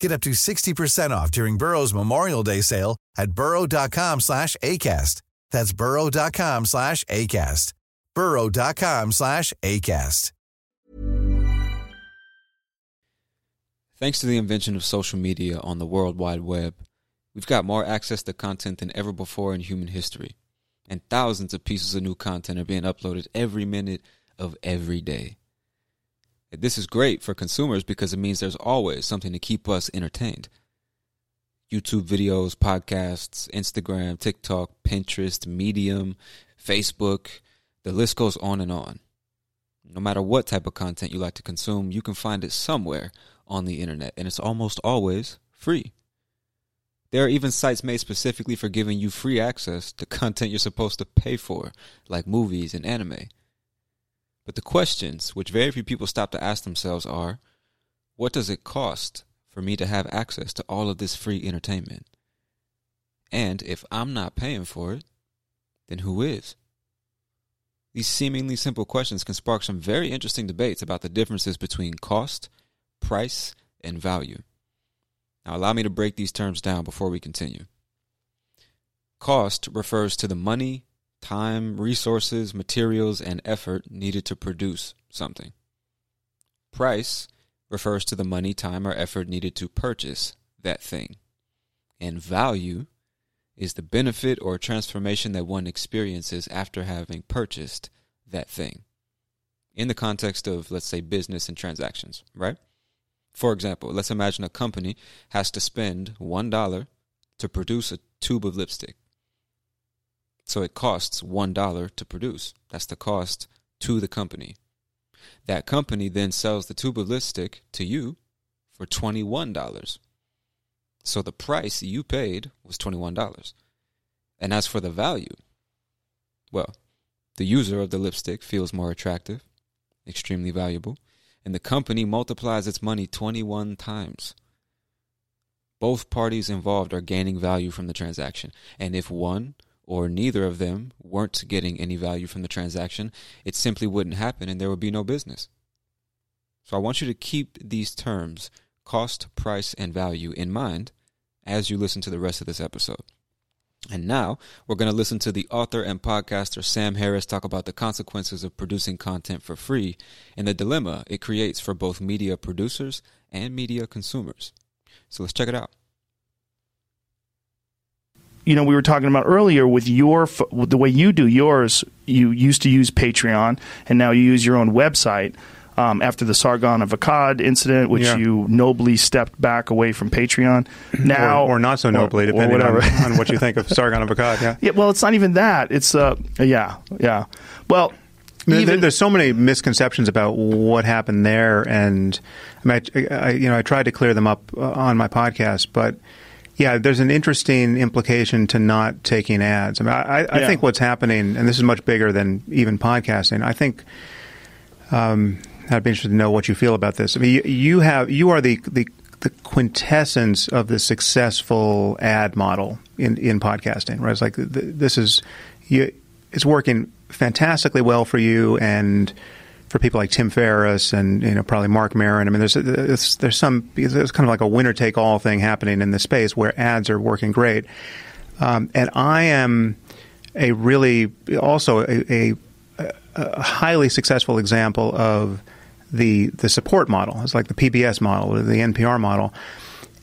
Get up to 60% off during Burrow's Memorial Day sale at burrow.com/ACAST. That's burrow.com/ACAST. burrow.com/ACAST. Thanks to the invention of social media on the World Wide Web, we've got more access to content than ever before in human history, and thousands of pieces of new content are being uploaded every minute of every day. This is great for consumers because it means there's always something to keep us entertained. YouTube videos, podcasts, Instagram, TikTok, Pinterest, Medium, Facebook, the list goes on and on. No matter what type of content you like to consume, you can find it somewhere on the internet, and it's almost always free. There are even sites made specifically for giving you free access to content you're supposed to pay for, like movies and anime. But the questions, which very few people stop to ask themselves, are, what does it cost for me to have access to all of this free entertainment? And if I'm not paying for it, then who is? These seemingly simple questions can spark some very interesting debates about the differences between cost, price, and value. Now, allow me to break these terms down before we continue. Cost refers to the money, time, resources, materials, and effort needed to produce something. Price refers to the money, time, or effort needed to purchase that thing. And value is the benefit or transformation that one experiences after having purchased that thing. In the context of, let's say, business and transactions, right? For example, let's imagine a company has to spend $1 to produce a tube of lipstick. So it costs $1 to produce. That's the cost to the company. That company then sells the tube of lipstick to you for $21. So the price you paid was $21. And as for the value, well, the user of the lipstick feels more attractive, extremely valuable, and the company multiplies its money 21 times. Both parties involved are gaining value from the transaction, and if one or neither of them weren't getting any value from the transaction, it simply wouldn't happen and there would be no business. So I want you to keep these terms, cost, price, and value, in mind as you listen to the rest of this episode. And now we're going to listen to the author and podcaster Sam Harris talk about the consequences of producing content for free and the dilemma it creates for both media producers and media consumers. So let's check it out. You know, we were talking about earlier with the way you do yours, you used to use Patreon and now you use your own website. After the Sargon of Akkad incident, which you nobly stepped back away from Patreon. Now, or not so nobly, depending on what you think of Sargon of Akkad. Yeah, well, it's not even that. It's, Well, there's so many misconceptions about what happened there, and I tried to clear them up on my podcast, but yeah, there's an interesting implication to not taking ads. I mean, I think what's happening, and this is much bigger than even podcasting, I think... I'd be interested to know what you feel about this. I mean, you are the quintessence of the successful ad model in podcasting, right? It's like this is it's working fantastically well for you, and for people like Tim Ferriss and, you know, probably Mark Maron. I mean, there's kind of like a winner take all thing happening in the space where ads are working great. And I am a really also a highly successful example of the support model. It's like the PBS model or the NPR model.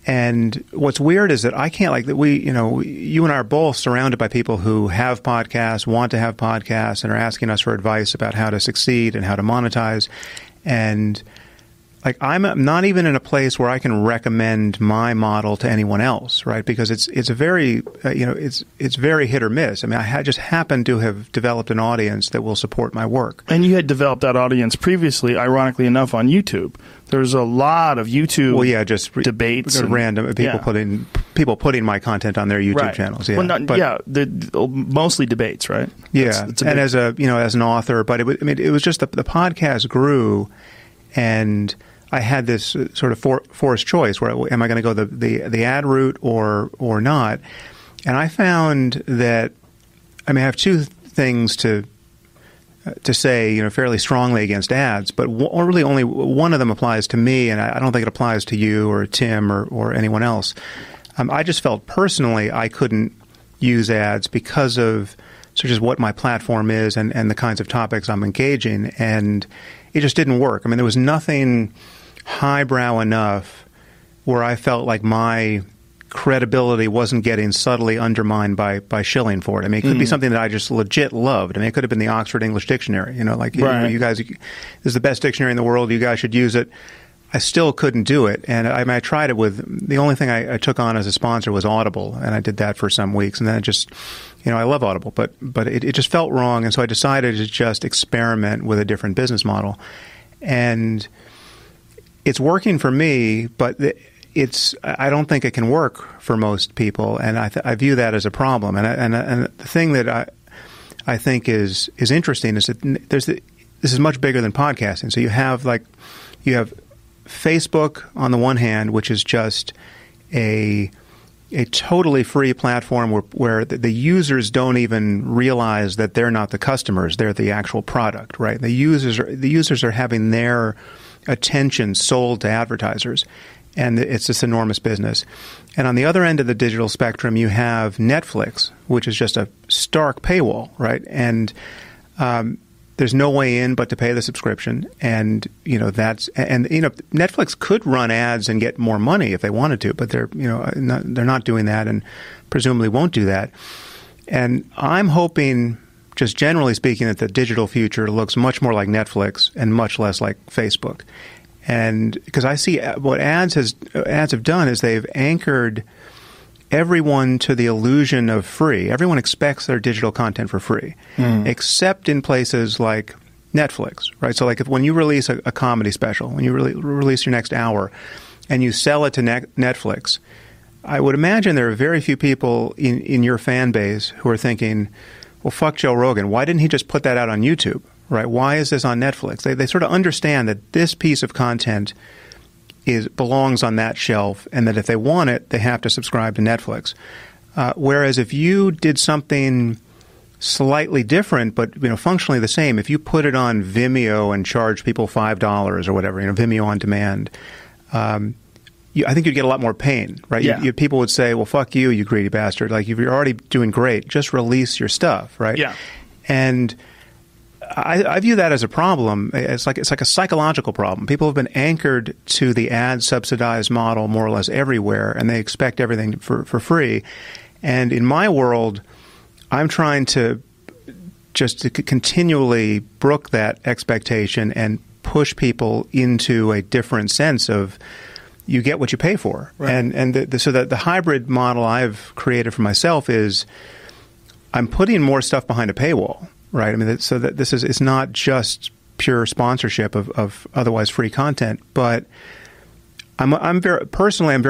And what's weird is that I can't, like, that we, you know, you and I are both surrounded by people who have podcasts, want to have podcasts, and are asking us for advice about how to succeed and how to monetize. And, like, I'm not even in a place where I can recommend my model to anyone else, right? Because it's a very, you know, it's very hit or miss. I mean, I just happen to have developed an audience that will support my work. And you had developed that audience previously, ironically enough, on YouTube. There's a lot of YouTube debates. Random people putting my content on their YouTube channels. Yeah, well, mostly debates, right? Yeah, it's and as a as an author, but it was just the podcast grew, and I had this sort of forced choice where am I going to go the ad route or not? And I found that I have two things to say, fairly strongly against ads, but really only one of them applies to me, and I don't think it applies to you or Tim or anyone else. I just felt personally I couldn't use ads because of such as what my platform is and the kinds of topics I'm engaging, and it just didn't work. There was nothing highbrow enough where I felt like my credibility wasn't getting subtly undermined by shilling for it. It could be something that I just legit loved. It could have been the Oxford English Dictionary. You guys, this is the best dictionary in the world. You guys should use it. I still couldn't do it. And I tried it with, the only thing I took on as a sponsor was Audible. And I did that for some weeks. And then it just, I love Audible, but it just felt wrong. And so I decided to just experiment with a different business model. And it's working for me, but I don't think it can work for most people, and I view that as a problem. And the thing that I think is interesting is that this is much bigger than podcasting. So you have Facebook on the one hand, which is just a totally free platform where the users don't even realize that they're not the customers; they're the actual product, right? The users are having their attention sold to advertisers. And it's this enormous business. And on the other end of the digital spectrum, you have Netflix, which is just a stark paywall, right? And there's no way in but to pay the subscription. And Netflix could run ads and get more money if they wanted to, but they're not doing that, and presumably won't do that. And I'm hoping, just generally speaking, that the digital future looks much more like Netflix and much less like Facebook. And because I see what ads have done is they've anchored everyone to the illusion of free. Everyone expects their digital content for free, except in places like Netflix, right? So, like, when you release a comedy special, when you release your next hour, and you sell it to Netflix, I would imagine there are very few people in your fan base who are thinking, "Well, fuck Joe Rogan. Why didn't he just put that out on YouTube?" Right? Why is this on Netflix? They sort of understand that this piece of content belongs on that shelf, and that if they want it, they have to subscribe to Netflix. Whereas if you did something slightly different, but functionally the same, if you put it on Vimeo and charge people $5 or whatever, Vimeo on demand, I think you'd get a lot more pain, right? Yeah. People would say, "Well, fuck you, you greedy bastard! Like, if you're already doing great, just release your stuff," right? Yeah, and I view that as a problem. It's like a psychological problem. People have been anchored to the ad-subsidized model more or less everywhere, and they expect everything for free. And in my world, I'm trying to just to continually brook that expectation and push people into a different sense of you get what you pay for. Right. So the hybrid model I've created for myself is I'm putting more stuff behind a paywall. Right. So that it's not just pure sponsorship of otherwise free content, but I'm very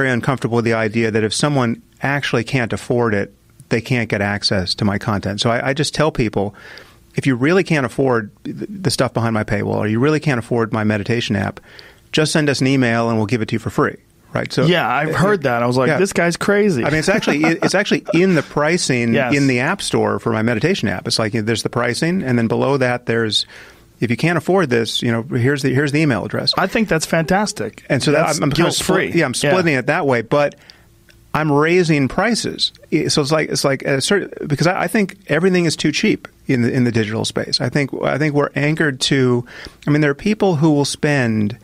uncomfortable with the idea that if someone actually can't afford it, they can't get access to my content. So I just tell people, if you really can't afford the stuff behind my paywall, or you really can't afford my meditation app, just send us an email and we'll give it to you for free. Right. So yeah, I've heard that. I was like, this guy's crazy. It's actually in the pricing in the App Store for my meditation app. It's like there's the pricing, and then below that there's If you can't afford this, you know, here's the email address. I think that's fantastic. And so that's guilt-free. I'm splitting it that way, but I'm raising prices. So it's like a certain, because I think everything is too cheap in the digital space. I think we're anchored to. I mean, there are people who will spend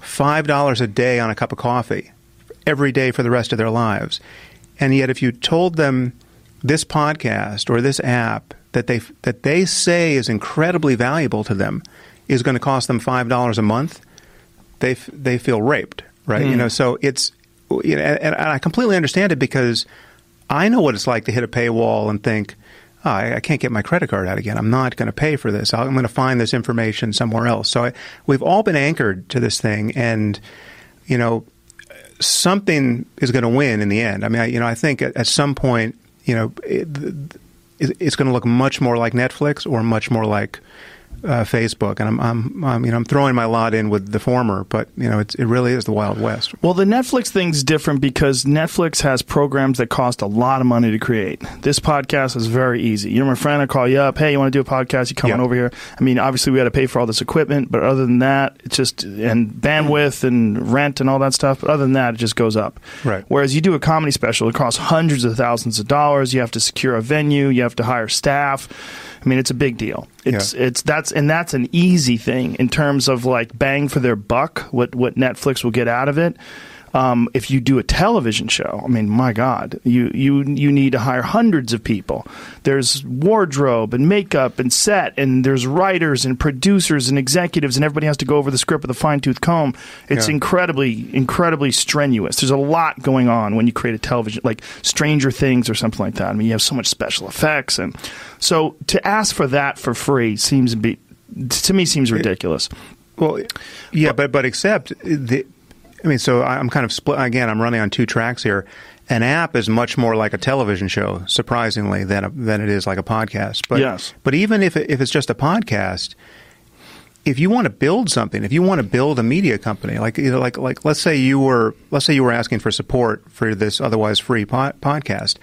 $5 a day on a cup of coffee every day for the rest of their lives, and yet if you told them this podcast or this app that they say is incredibly valuable to them is going to cost them $5 a month, they feel raped, right? Mm. You know, so it's, you know, and I completely understand it because I know what it's like to hit a paywall and think, oh, I can't get my credit card out again. I'm not going to pay for this. I'm going to find this information somewhere else. So we've all been anchored to this thing, and you know, something is going to win in the end. I mean, I think at some point, you know, it's going to look much more like Netflix or much more like Facebook, and I'm throwing my lot in with the former, but you know, it really is the Wild West. Well, the Netflix thing's different because Netflix has programs that cost a lot of money to create. This podcast is very easy. You're my friend, I call you up, hey, you want to do a podcast? You come on over here. I mean, obviously we got to pay for all this equipment, but other than that, it's just, and bandwidth and rent and all that stuff. But other than that, it just goes up. Right. Whereas you do a comedy special, it costs hundreds of thousands of dollars. You have to secure a venue. You have to hire staff. I mean, it's a big deal. That's an easy thing in terms of like bang for their buck, what Netflix will get out of it. If you do a television show, I mean, my God, you need to hire hundreds of people. There's wardrobe and makeup and set, and there's writers and producers and executives, and everybody has to go over the script with a fine-tooth comb. It's incredibly strenuous. There's a lot going on when you create a television, like Stranger Things or something like that. I mean, you have so much special effects, and so to ask for that for free seems ridiculous. But except the. I mean, so I'm kind of split. Again, I'm running on two tracks here. An app is much more like a television show, surprisingly, than it is like a podcast. But, yes. But even if it's just a podcast, if you want to build something, if you want to build a media company, like you know, like let's say you were asking for support for this otherwise free podcast.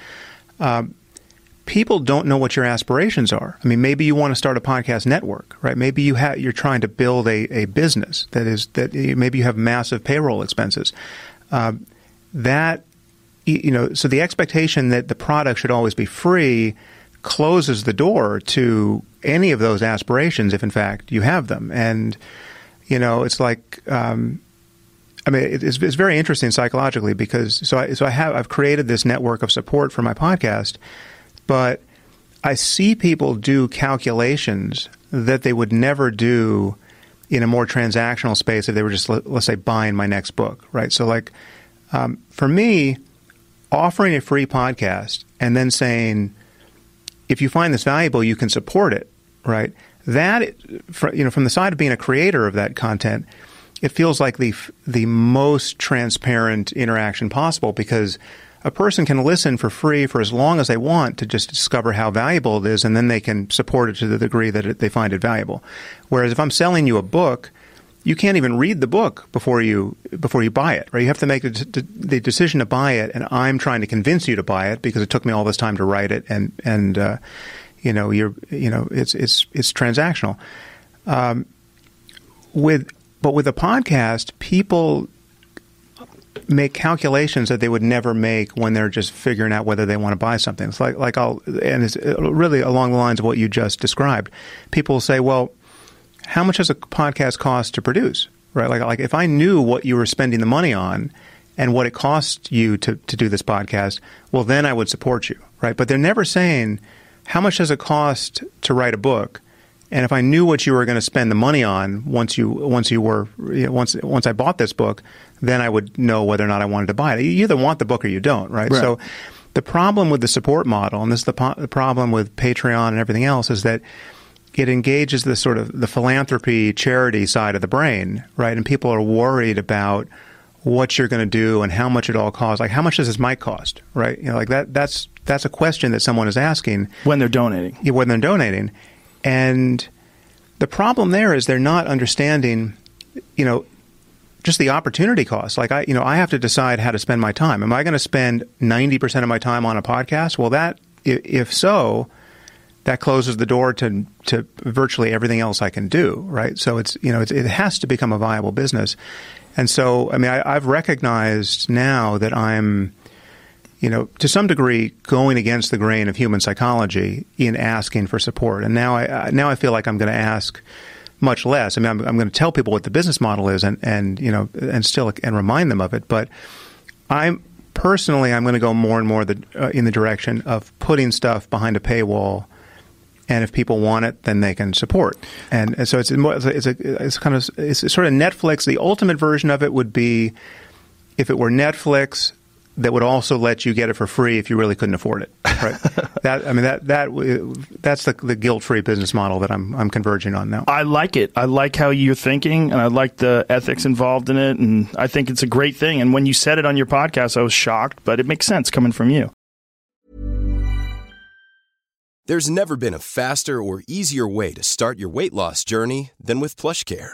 People don't know what your aspirations are. I mean, maybe you want to start a podcast network, right? Maybe you're trying to build a business that maybe you have massive payroll expenses. So the expectation that the product should always be free closes the door to any of those aspirations if, in fact, you have them. And, you know, it's like, I mean, it's very interesting psychologically because I've created this network of support for my podcast. But I see people do calculations that they would never do in a more transactional space if they were just, let's say, buying my next book, right? So, like, for me, offering a free podcast and then saying, if you find this valuable, you can support it, right? That, you know, from the side of being a creator of that content, it feels like the most transparent interaction possible because a person can listen for free for as long as they want to just discover how valuable it is, and then they can support it to the degree that they find it valuable. Whereas if I'm selling you a book, you can't even read the book before you buy it, right? You have to make the decision to buy it, and I'm trying to convince you to buy it because it took me all this time to write it, and you know, it's transactional. With a podcast, people make calculations that they would never make when they're just figuring out whether they want to buy something. It's and it's really along the lines of what you just described. People will say, well, how much does a podcast cost to produce? Right? Like if I knew what you were spending the money on and what it costs you to do this podcast, well, then I would support you. Right? But they're never saying, how much does it cost to write a book? And if I knew what you were going to spend the money on once I bought this book, then I would know whether or not I wanted to buy it. You either want the book or you don't, right? So the problem with the support model, and this is the problem with Patreon and everything else, is that it engages the sort of the philanthropy, charity side of the brain, right? And people are worried about what you're going to do and how much it all costs. Like, how much does this mic cost, right? You know, like that's a question that someone is asking. When they're donating. And the problem there is they're not understanding, you know, just the opportunity cost. Like I have to decide how to spend my time. Am I going to spend 90% of my time on a podcast? Well, that, if so, that closes the door to virtually everything else I can do, right? So it's, you know, it has to become a viable business. And so, I mean, I've recognized now that I'm, you know, to some degree going against the grain of human psychology in asking for support. And now I feel like I'm going to ask much less. I mean, I'm going to tell people what the business model is and remind them of it. But I'm going to go more and more in the direction of putting stuff behind a paywall, and if people want it, then they can support. And so it's sort of Netflix. The ultimate version of it would be if it were Netflix that would also let you get it for free if you really couldn't afford it. Right? That's the guilt-free business model that I'm converging on now. I like it. I like how you're thinking, and I like the ethics involved in it, and I think it's a great thing. And when you said it on your podcast, I was shocked, but it makes sense coming from you. There's never been a faster or easier way to start your weight loss journey than with PlushCare.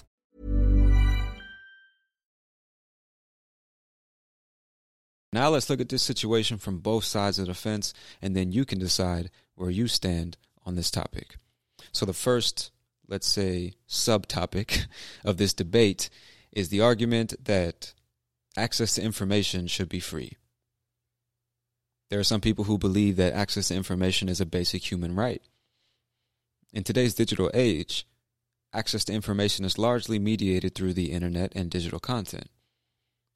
Now let's look at this situation from both sides of the fence, and then you can decide where you stand on this topic. So the first, let's say, subtopic of this debate is the argument that access to information should be free. There are some people who believe that access to information is a basic human right. In today's digital age, access to information is largely mediated through the internet and digital content.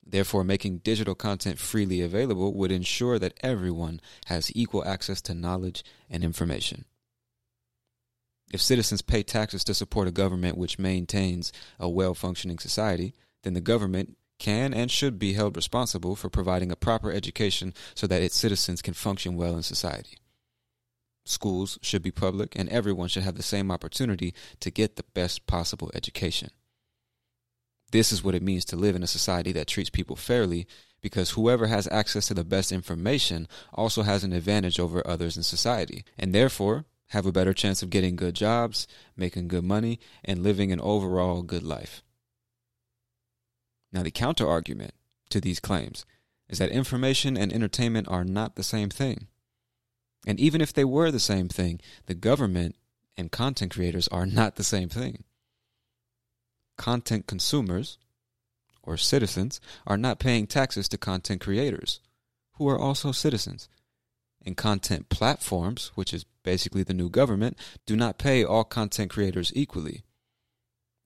Therefore, making digital content freely available would ensure that everyone has equal access to knowledge and information. If citizens pay taxes to support a government which maintains a well-functioning society, then the government can and should be held responsible for providing a proper education so that its citizens can function well in society. Schools should be public, and everyone should have the same opportunity to get the best possible education. This is what it means to live in a society that treats people fairly, because whoever has access to the best information also has an advantage over others in society, and therefore have a better chance of getting good jobs, making good money, and living an overall good life. Now, the counter-argument to these claims is that information and entertainment are not the same thing. And even if they were the same thing, the government and content creators are not the same thing. Content consumers, or citizens, are not paying taxes to content creators, who are also citizens. And content platforms, which is basically the new government, do not pay all content creators equally.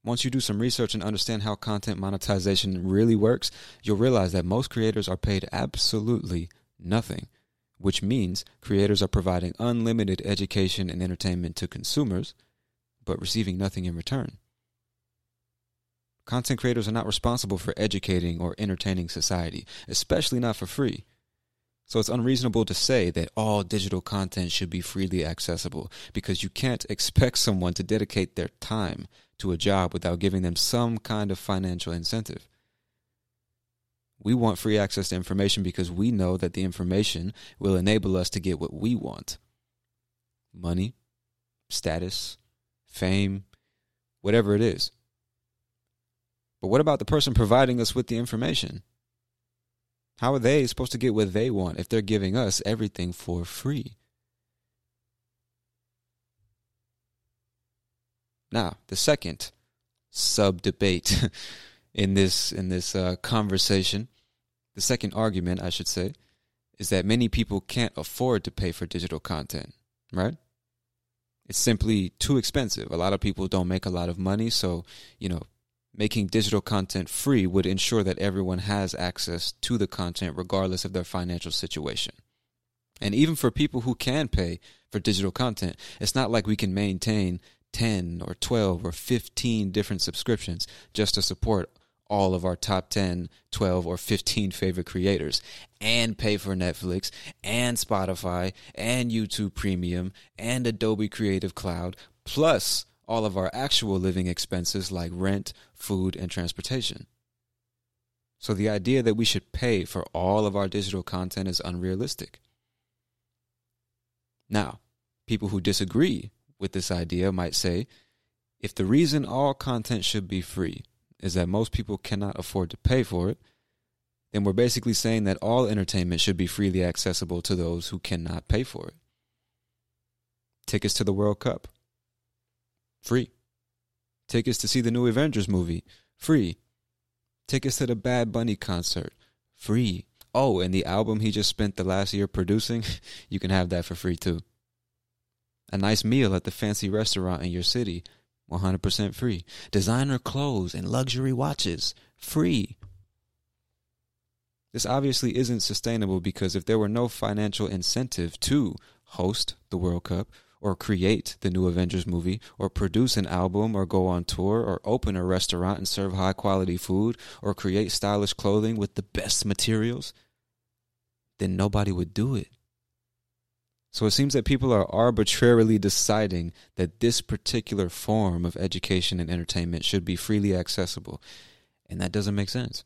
Once you do some research and understand how content monetization really works, you'll realize that most creators are paid absolutely nothing, which means creators are providing unlimited education and entertainment to consumers, but receiving nothing in return. Content creators are not responsible for educating or entertaining society, especially not for free. So it's unreasonable to say that all digital content should be freely accessible, because you can't expect someone to dedicate their time to a job without giving them some kind of financial incentive. We want free access to information because we know that the information will enable us to get what we want. Money, status, fame, whatever it is. But what about the person providing us with the information? How are they supposed to get what they want if they're giving us everything for free? Now, the second sub-debate in this conversation, the second argument, I should say, is that many people can't afford to pay for digital content, right? It's simply too expensive. A lot of people don't make a lot of money, so, you know, Making digital content free would ensure that everyone has access to the content regardless of their financial situation. And even for people who can pay for digital content, it's not like we can maintain 10 or 12 or 15 different subscriptions just to support all of our top 10, 12, or 15 favorite creators and pay for Netflix and Spotify and YouTube Premium and Adobe Creative Cloud, plus all of our actual living expenses like rent, food, and transportation. So the idea that we should pay for all of our digital content is unrealistic. Now, people who disagree with this idea might say, if the reason all content should be free is that most people cannot afford to pay for it, then we're basically saying that all entertainment should be freely accessible to those who cannot pay for it. Tickets to the World Cup, free. Tickets to see the new Avengers movie, free. Tickets to the Bad Bunny concert, free. Oh, and the album he just spent the last year producing, you can have that for free too. A nice meal at the fancy restaurant in your city, 100% free. Designer clothes and luxury watches, free. This obviously isn't sustainable because if there were no financial incentive to host the World Cup or create the new Avengers movie or produce an album or go on tour or open a restaurant and serve high-quality food or create stylish clothing with the best materials, then nobody would do it. So it seems that people are arbitrarily deciding that this particular form of education and entertainment should be freely accessible, and that doesn't make sense.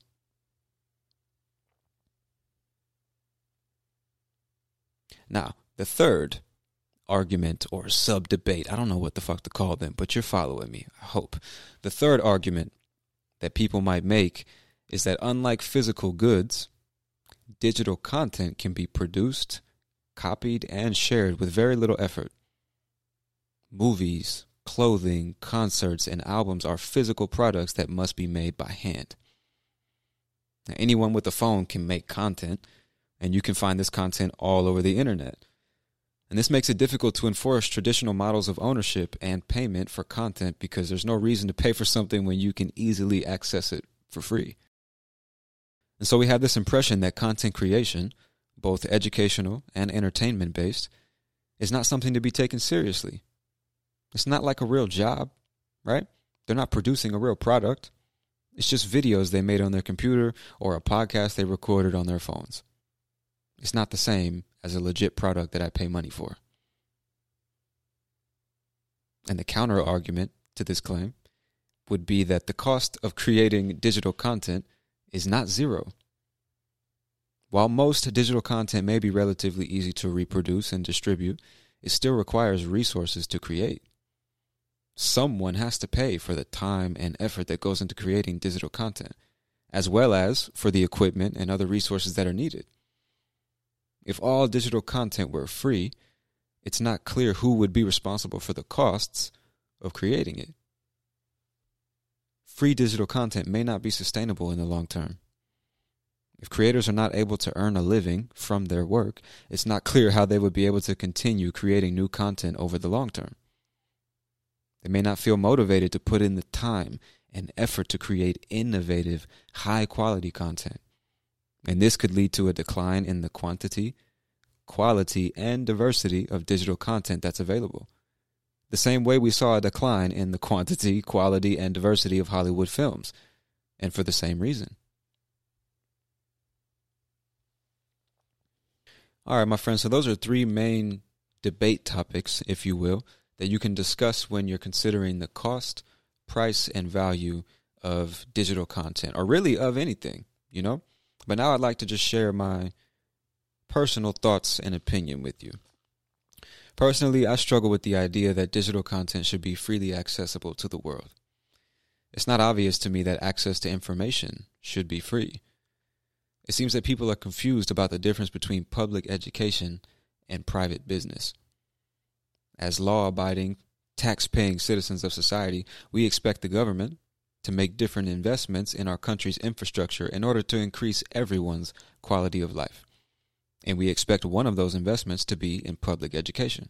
Now, the third argument or sub-debate, I don't know what the fuck to call them, but you're following me, I hope. The third argument that people might make is that unlike physical goods, digital content can be produced, copied, and shared with very little effort. Movies, clothing, concerts, and albums are physical products that must be made by hand. Now, anyone with a phone can make content, and you can find this content all over the internet. And this makes it difficult to enforce traditional models of ownership and payment for content because there's no reason to pay for something when you can easily access it for free. And so we have this impression that content creation, both educational and entertainment-based, is not something to be taken seriously. It's not like a real job, right? They're not producing a real product. It's just videos they made on their computer or a podcast they recorded on their phones. It's not the same as a legit product that I pay money for. And the counter-argument to this claim would be that the cost of creating digital content is not zero. While most digital content may be relatively easy to reproduce and distribute, it still requires resources to create. Someone has to pay for the time and effort that goes into creating digital content, as well as for the equipment and other resources that are needed. If all digital content were free, it's not clear who would be responsible for the costs of creating it. Free digital content may not be sustainable in the long term. If creators are not able to earn a living from their work, it's not clear how they would be able to continue creating new content over the long term. They may not feel motivated to put in the time and effort to create innovative, high-quality content. And this could lead to a decline in the quantity, quality, and diversity of digital content that's available. The same way we saw a decline in the quantity, quality, and diversity of Hollywood films, and for the same reason. All right, my friends, so those are three main debate topics, if you will, that you can discuss when you're considering the cost, price, and value of digital content, or really of anything, you know? But now I'd like to just share my personal thoughts and opinion with you. Personally, I struggle with the idea that digital content should be freely accessible to the world. It's not obvious to me that access to information should be free. It seems that people are confused about the difference between public education and private business. As law-abiding, tax-paying citizens of society, we expect the government to make different investments in our country's infrastructure in order to increase everyone's quality of life. And we expect one of those investments to be in public education.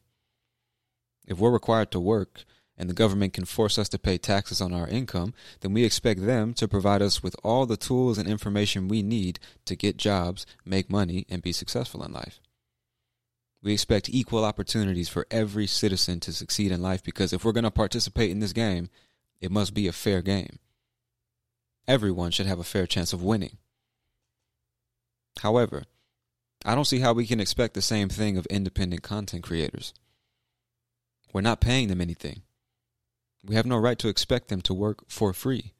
If we're required to work and the government can force us to pay taxes on our income, then we expect them to provide us with all the tools and information we need to get jobs, make money, and be successful in life. We expect equal opportunities for every citizen to succeed in life, because if we're going to participate in this game, it must be a fair game. Everyone should have a fair chance of winning. However, I don't see how we can expect the same thing of independent content creators. We're not paying them anything. We have no right to expect them to work for free.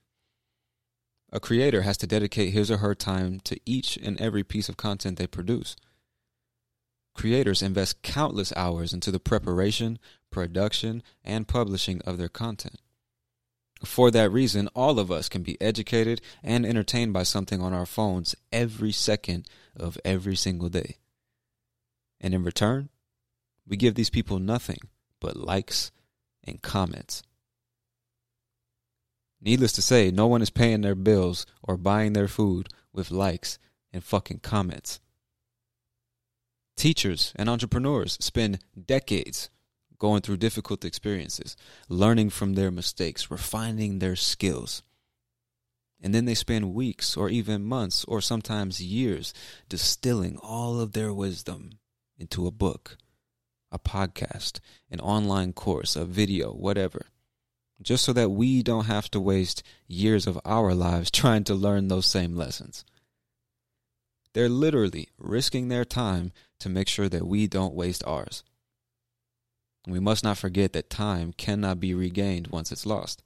A creator has to dedicate his or her time to each and every piece of content they produce. Creators invest countless hours into the preparation, production, and publishing of their content. For that reason, all of us can be educated and entertained by something on our phones every second of every single day. And in return, we give these people nothing but likes and comments. Needless to say, no one is paying their bills or buying their food with likes and fucking comments. Teachers and entrepreneurs spend decades going through difficult experiences, learning from their mistakes, refining their skills. And then they spend weeks or even months or sometimes years distilling all of their wisdom into a book, a podcast, an online course, a video, whatever, just so that we don't have to waste years of our lives trying to learn those same lessons. They're literally risking their time to make sure that we don't waste ours. We must not forget that time cannot be regained once it's lost.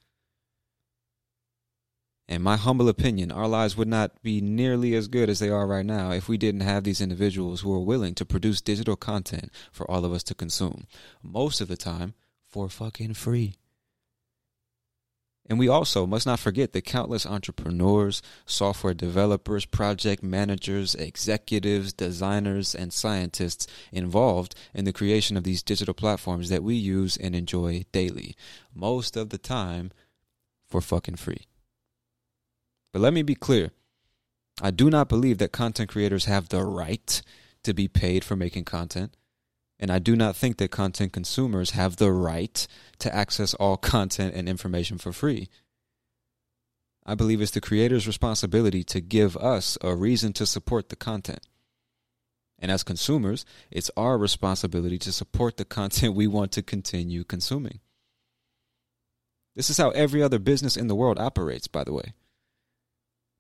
In my humble opinion, our lives would not be nearly as good as they are right now if we didn't have these individuals who are willing to produce digital content for all of us to consume, most of the time for fucking free. And we also must not forget the countless entrepreneurs, software developers, project managers, executives, designers, and scientists involved in the creation of these digital platforms that we use and enjoy daily, most of the time for fucking free. But let me be clear. I do not believe that content creators have the right to be paid for making content. And I do not think that content consumers have the right to access all content and information for free. I believe it's the creator's responsibility to give us a reason to support the content. And as consumers, it's our responsibility to support the content we want to continue consuming. This is how every other business in the world operates, by the way,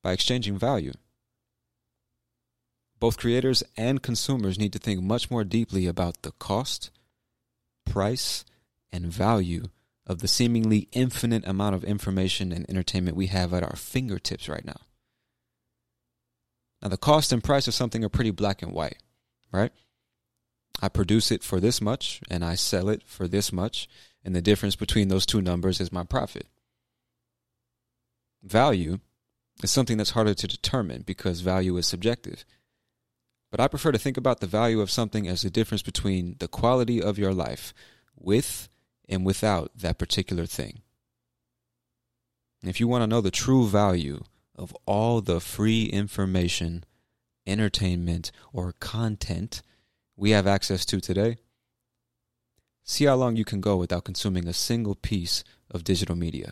by exchanging value. Both creators and consumers need to think much more deeply about the cost, price, and value of the seemingly infinite amount of information and entertainment we have at our fingertips right now. Now, the cost and price of something are pretty black and white, right? I produce it for this much, and I sell it for this much, and the difference between those two numbers is my profit. Value is something that's harder to determine because value is subjective. But I prefer to think about the value of something as the difference between the quality of your life with and without that particular thing. And if you want to know the true value of all the free information, entertainment, or content we have access to today, see how long you can go without consuming a single piece of digital media.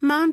Mom